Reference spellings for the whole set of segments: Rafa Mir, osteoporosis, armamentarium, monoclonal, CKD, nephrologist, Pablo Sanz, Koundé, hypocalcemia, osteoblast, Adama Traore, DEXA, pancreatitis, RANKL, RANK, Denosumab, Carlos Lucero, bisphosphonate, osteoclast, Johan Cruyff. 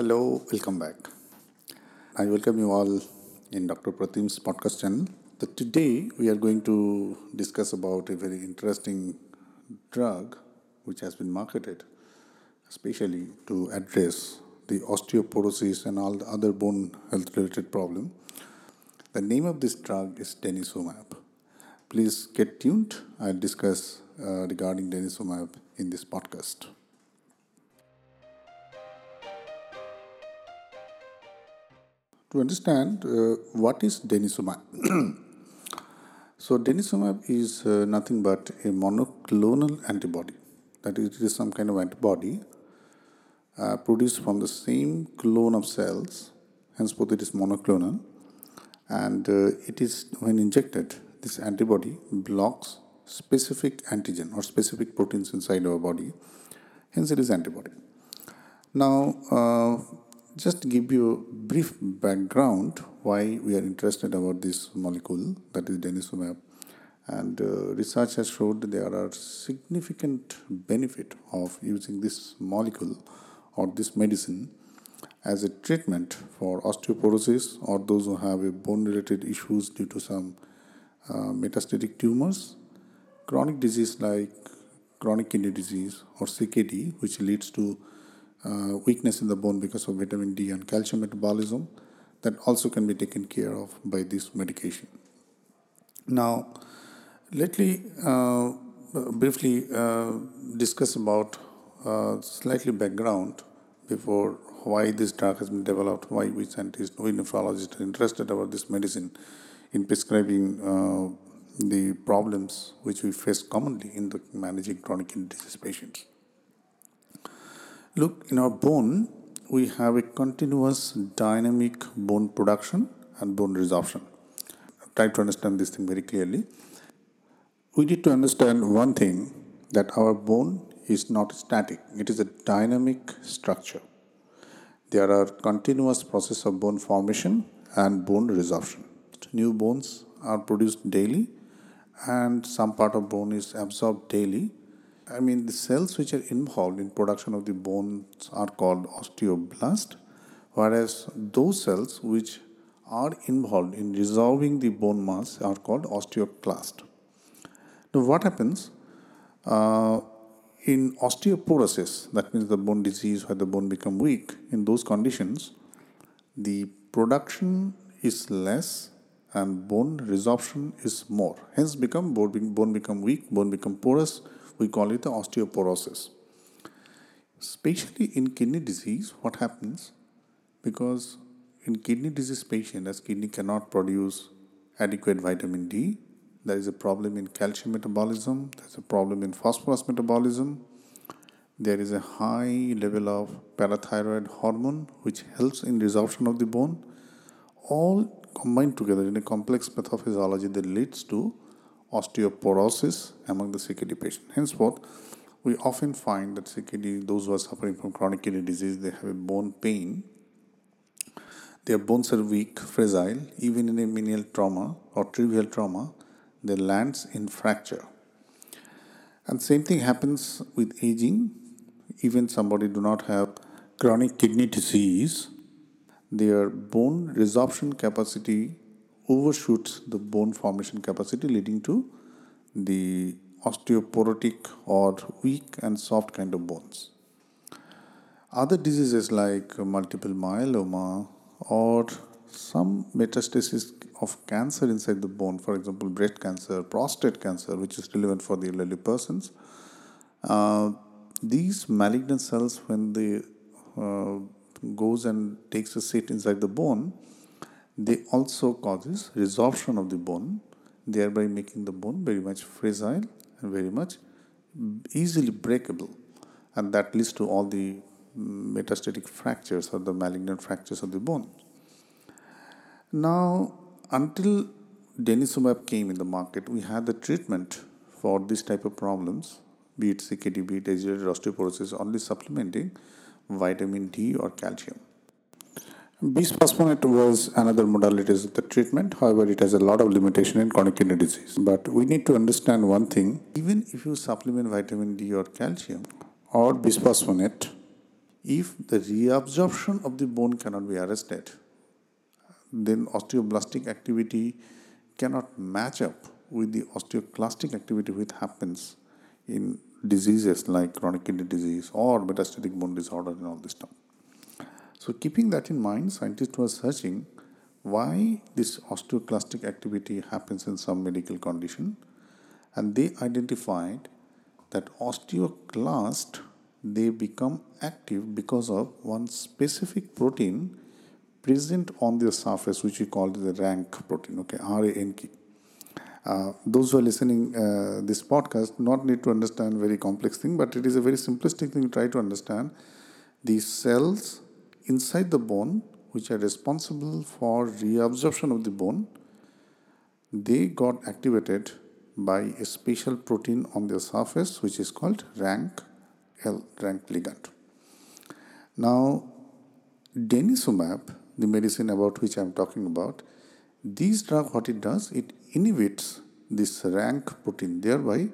Hello, welcome back. I welcome you all in Dr. Pratim's podcast channel. So today we are going to discuss about a very interesting drug which has been marketed especially to address the osteoporosis and all the other bone health related problem. The name of this drug is Denosumab. Please get tuned. I'll discuss regarding Denosumab in this podcast. To understand what is Denosumab. So Denosumab is nothing but a monoclonal antibody. That is, it is some kind of antibody produced from the same clone of cells. Henceforth, it is monoclonal. And it is, when injected, this antibody blocks specific antigen or specific proteins inside our body. Hence, it is antibody. Now, just to give you a brief background why we are interested about this molecule, that is Denosumab, and research has showed that there are significant benefit of using this molecule or this medicine as a treatment for osteoporosis or those who have a bone related issues due to some metastatic tumors, chronic disease like chronic kidney disease or CKD, which leads to weakness in the bone because of vitamin D and calcium metabolism, that also can be taken care of by this medication. Now, let me briefly discuss about slightly background before why this drug has been developed, why we scientists, we nephrologists are interested about this medicine in prescribing the problems which we face commonly in the managing chronic kidney disease patients. Look, in our bone, we have a continuous dynamic bone production and bone resorption. Try to understand this thing very clearly. We need to understand one thing, that our bone is not static. It is a dynamic structure. There are continuous process of bone formation and bone resorption. New bones are produced daily and some part of bone is absorbed daily. I mean, the cells which are involved in production of the bones are called osteoblast, whereas those cells which are involved in resolving the bone mass are called osteoclast. Now, what happens in osteoporosis, that means the bone disease where the bone become weak, in those conditions, the production is less and bone resorption is more. Hence, bone become weak, bone become porous. We call it the osteoporosis. Especially in kidney disease, what happens? Because in kidney disease patient, as kidney cannot produce adequate vitamin D, there is a problem in calcium metabolism, there is a problem in phosphorus metabolism, there is a high level of parathyroid hormone which helps in resorption of the bone. All combined together in a complex pathophysiology that leads to osteoporosis among the CKD patient. Henceforth, we often find that CKD, those who are suffering from chronic kidney disease, they have a bone pain. Their bones are weak, fragile. Even in a menial trauma or trivial trauma, they lands in fracture. And same thing happens with aging. Even somebody do not have chronic kidney disease, their bone resorption capacity overshoots the bone formation capacity, leading to the osteoporotic or weak and soft kind of bones. Other diseases like multiple myeloma or some metastasis of cancer inside the bone, for example, breast cancer, prostate cancer, which is relevant for the elderly persons. These malignant cells, when they goes and takes a seat inside the bone, they also causes resorption of the bone, thereby making the bone very much fragile and very much easily breakable. And that leads to all the metastatic fractures or the malignant fractures of the bone. Now, until Denosumab came in the market, we had the treatment for this type of problems, be it CKD, be it agitated osteoporosis, only supplementing vitamin D or calcium. Bisphosphonate was another modality of the treatment. However, it has a lot of limitation in chronic kidney disease. But we need to understand one thing. Even if you supplement vitamin D or calcium or bisphosphonate, If the reabsorption of the bone cannot be arrested, then osteoblastic activity cannot match up with the osteoclastic activity which happens in diseases like chronic kidney disease or metastatic bone disorder and all this stuff. So keeping that in mind, scientists were searching why this osteoclastic activity happens in some medical condition, and they identified that osteoclast, they become active because of one specific protein present on their surface, which we call the RANK protein, okay, RANK. Those who are listening this podcast not need to understand very complex thing, but it is a very simplistic thing to try to understand. The cells inside the bone, which are responsible for reabsorption of the bone, they got activated by a special protein on their surface, which is called RANKL, RANK ligand. Now, Denosumab, the medicine about which I am talking about, this drug, what it does, it inhibits this RANK protein. Thereby,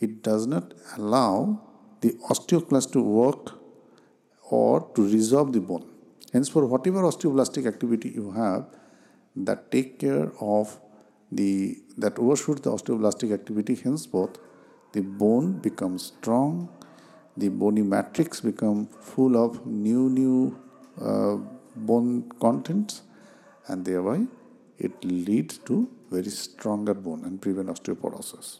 it does not allow the osteoclast to work or to resorb the bone. Hence, for whatever osteoblastic activity you have, that take care of that overshoots the osteoblastic activity. Henceforth, the bone becomes strong, the bony matrix becomes full of new bone contents, and thereby it leads to very stronger bone and prevent osteoporosis.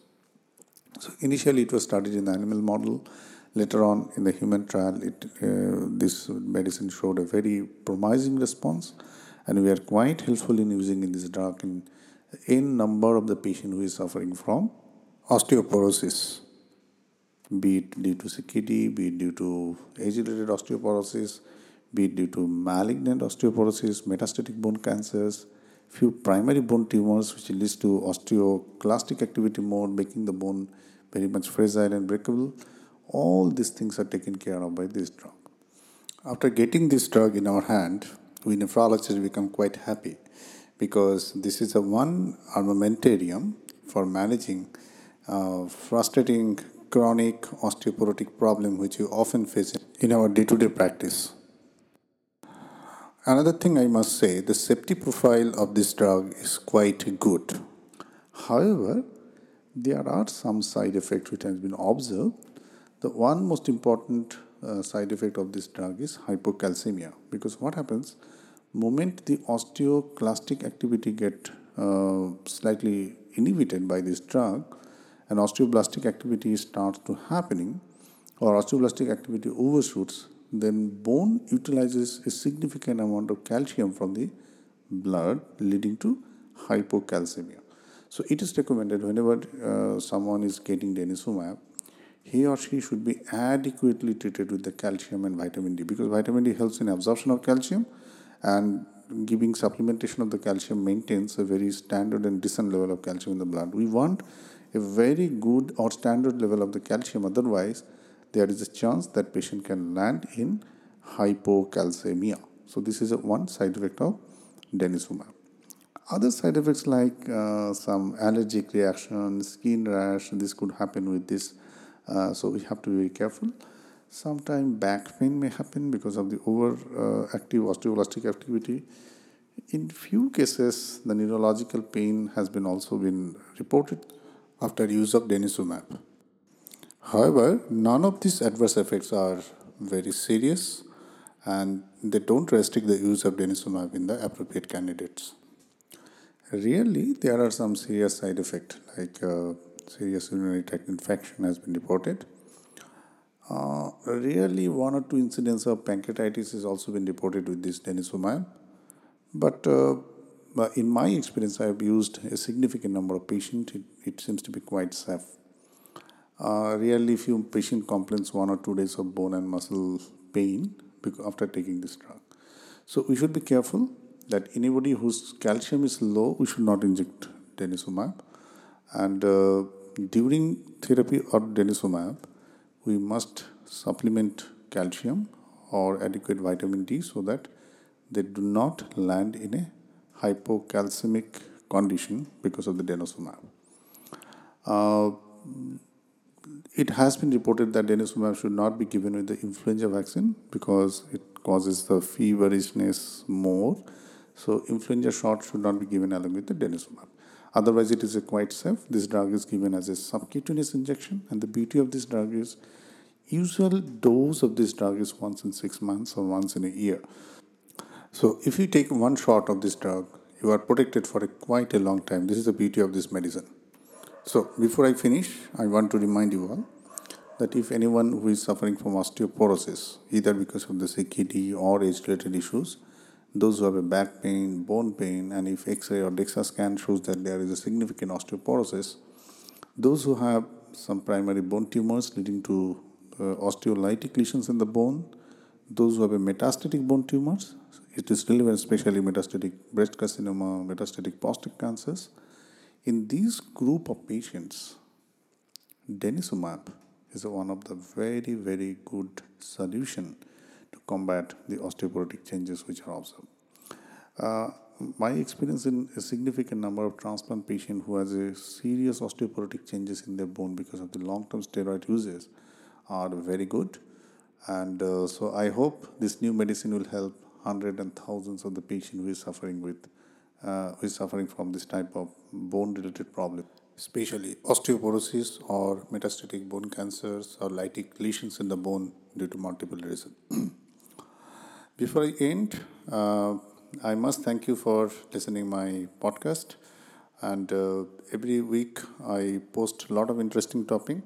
So initially it was studied in the animal model. Later on in the human trial, this medicine showed a very promising response, and we are quite helpful in using in this drug in n number of the patient who is suffering from osteoporosis, be it due to CKD, be it due to age-related osteoporosis, be it due to malignant osteoporosis, metastatic bone cancers, few primary bone tumors which leads to osteoclastic activity mode, making the bone very much fragile and breakable. All these things are taken care of by this drug. After getting this drug in our hand, we nephrologists become quite happy, because this is a one armamentarium for managing frustrating chronic osteoporotic problem which you often face in our day-to-day practice. Another thing I must say, the safety profile of this drug is quite good. However, there are some side effects which has been observed. The one most important side effect of this drug is hypocalcemia, because what happens, moment the osteoclastic activity get slightly inhibited by this drug, and osteoblastic activity starts to happening, or osteoblastic activity overshoots, then bone utilizes a significant amount of calcium from the blood, leading to hypocalcemia. So it is recommended whenever someone is getting Denosumab, he or she should be adequately treated with the calcium and vitamin D, because vitamin D helps in absorption of calcium, and giving supplementation of the calcium maintains a very standard and decent level of calcium in the blood. We want a very good or standard level of the calcium, otherwise there is a chance that patient can land in hypocalcemia. So this is one side effect of Denosumab. Other side effects like some allergic reaction, skin rash, this could happen with this. So we have to be very careful. Sometimes back pain may happen because of the overactive osteoblastic activity. In few cases, the neurological pain has been also been reported after use of Denosumab. However, none of these adverse effects are very serious, and they don't restrict the use of Denosumab in the appropriate candidates. Rarely, there are some serious side effects, like serious urinary tract infection has been reported. Rarely, one or two incidents of pancreatitis has also been reported with this Denosumab. But in my experience, I have used a significant number of patients. It seems to be quite safe. Rarely few patient complains 1 or 2 days of bone and muscle pain after taking this drug. So we should be careful that anybody whose calcium is low, we should not inject Denosumab. And during therapy or Denosumab, we must supplement calcium or adequate vitamin D so that they do not land in a hypocalcemic condition because of the Denosumab. It has been reported that denosumab should not be given with the influenza vaccine because it causes the feverishness more. So influenza shot should not be given along with the denosumab. Otherwise, it is quite safe. This drug is given as a subcutaneous injection, and the beauty of this drug is usual dose of this drug is once in 6 months or once in a year. So if you take one shot of this drug, you are protected for quite a long time. This is the beauty of this medicine. So before I finish, I want to remind you all that if anyone who is suffering from osteoporosis, either because of the CKD or age-related issues, those who have a back pain, bone pain, and if X-ray or DEXA scan shows that there is a significant osteoporosis, those who have some primary bone tumors leading to osteolytic lesions in the bone, those who have a metastatic bone tumors, it is relevant especially metastatic breast carcinoma, metastatic prostate cancers. In these group of patients, denosumab is one of the very, very good solution to combat the osteoporotic changes which are observed. My experience in a significant number of transplant patients who has a serious osteoporotic changes in their bone because of the long-term steroid uses are very good. And so I hope this new medicine will help hundreds and thousands of the patients who is suffering with from this type of bone-related problem, especially osteoporosis or metastatic bone cancers or lytic lesions in the bone due to multiple reasons. Before I end, I must thank you for listening my podcast. And every week I post a lot of interesting topic.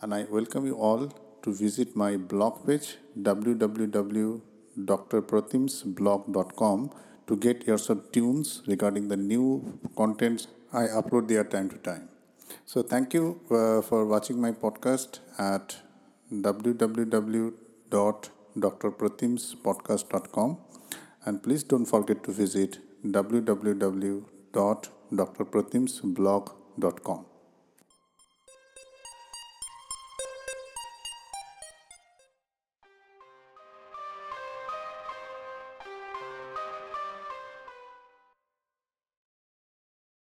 And I welcome you all to visit my blog page, www.drpratimsblog.com, to get yourself tunes regarding the new contents I upload there time to time. So thank you for watching my podcast at www.drpratimspodcast.com, and please don't forget to visit www.drpratimsblog.com.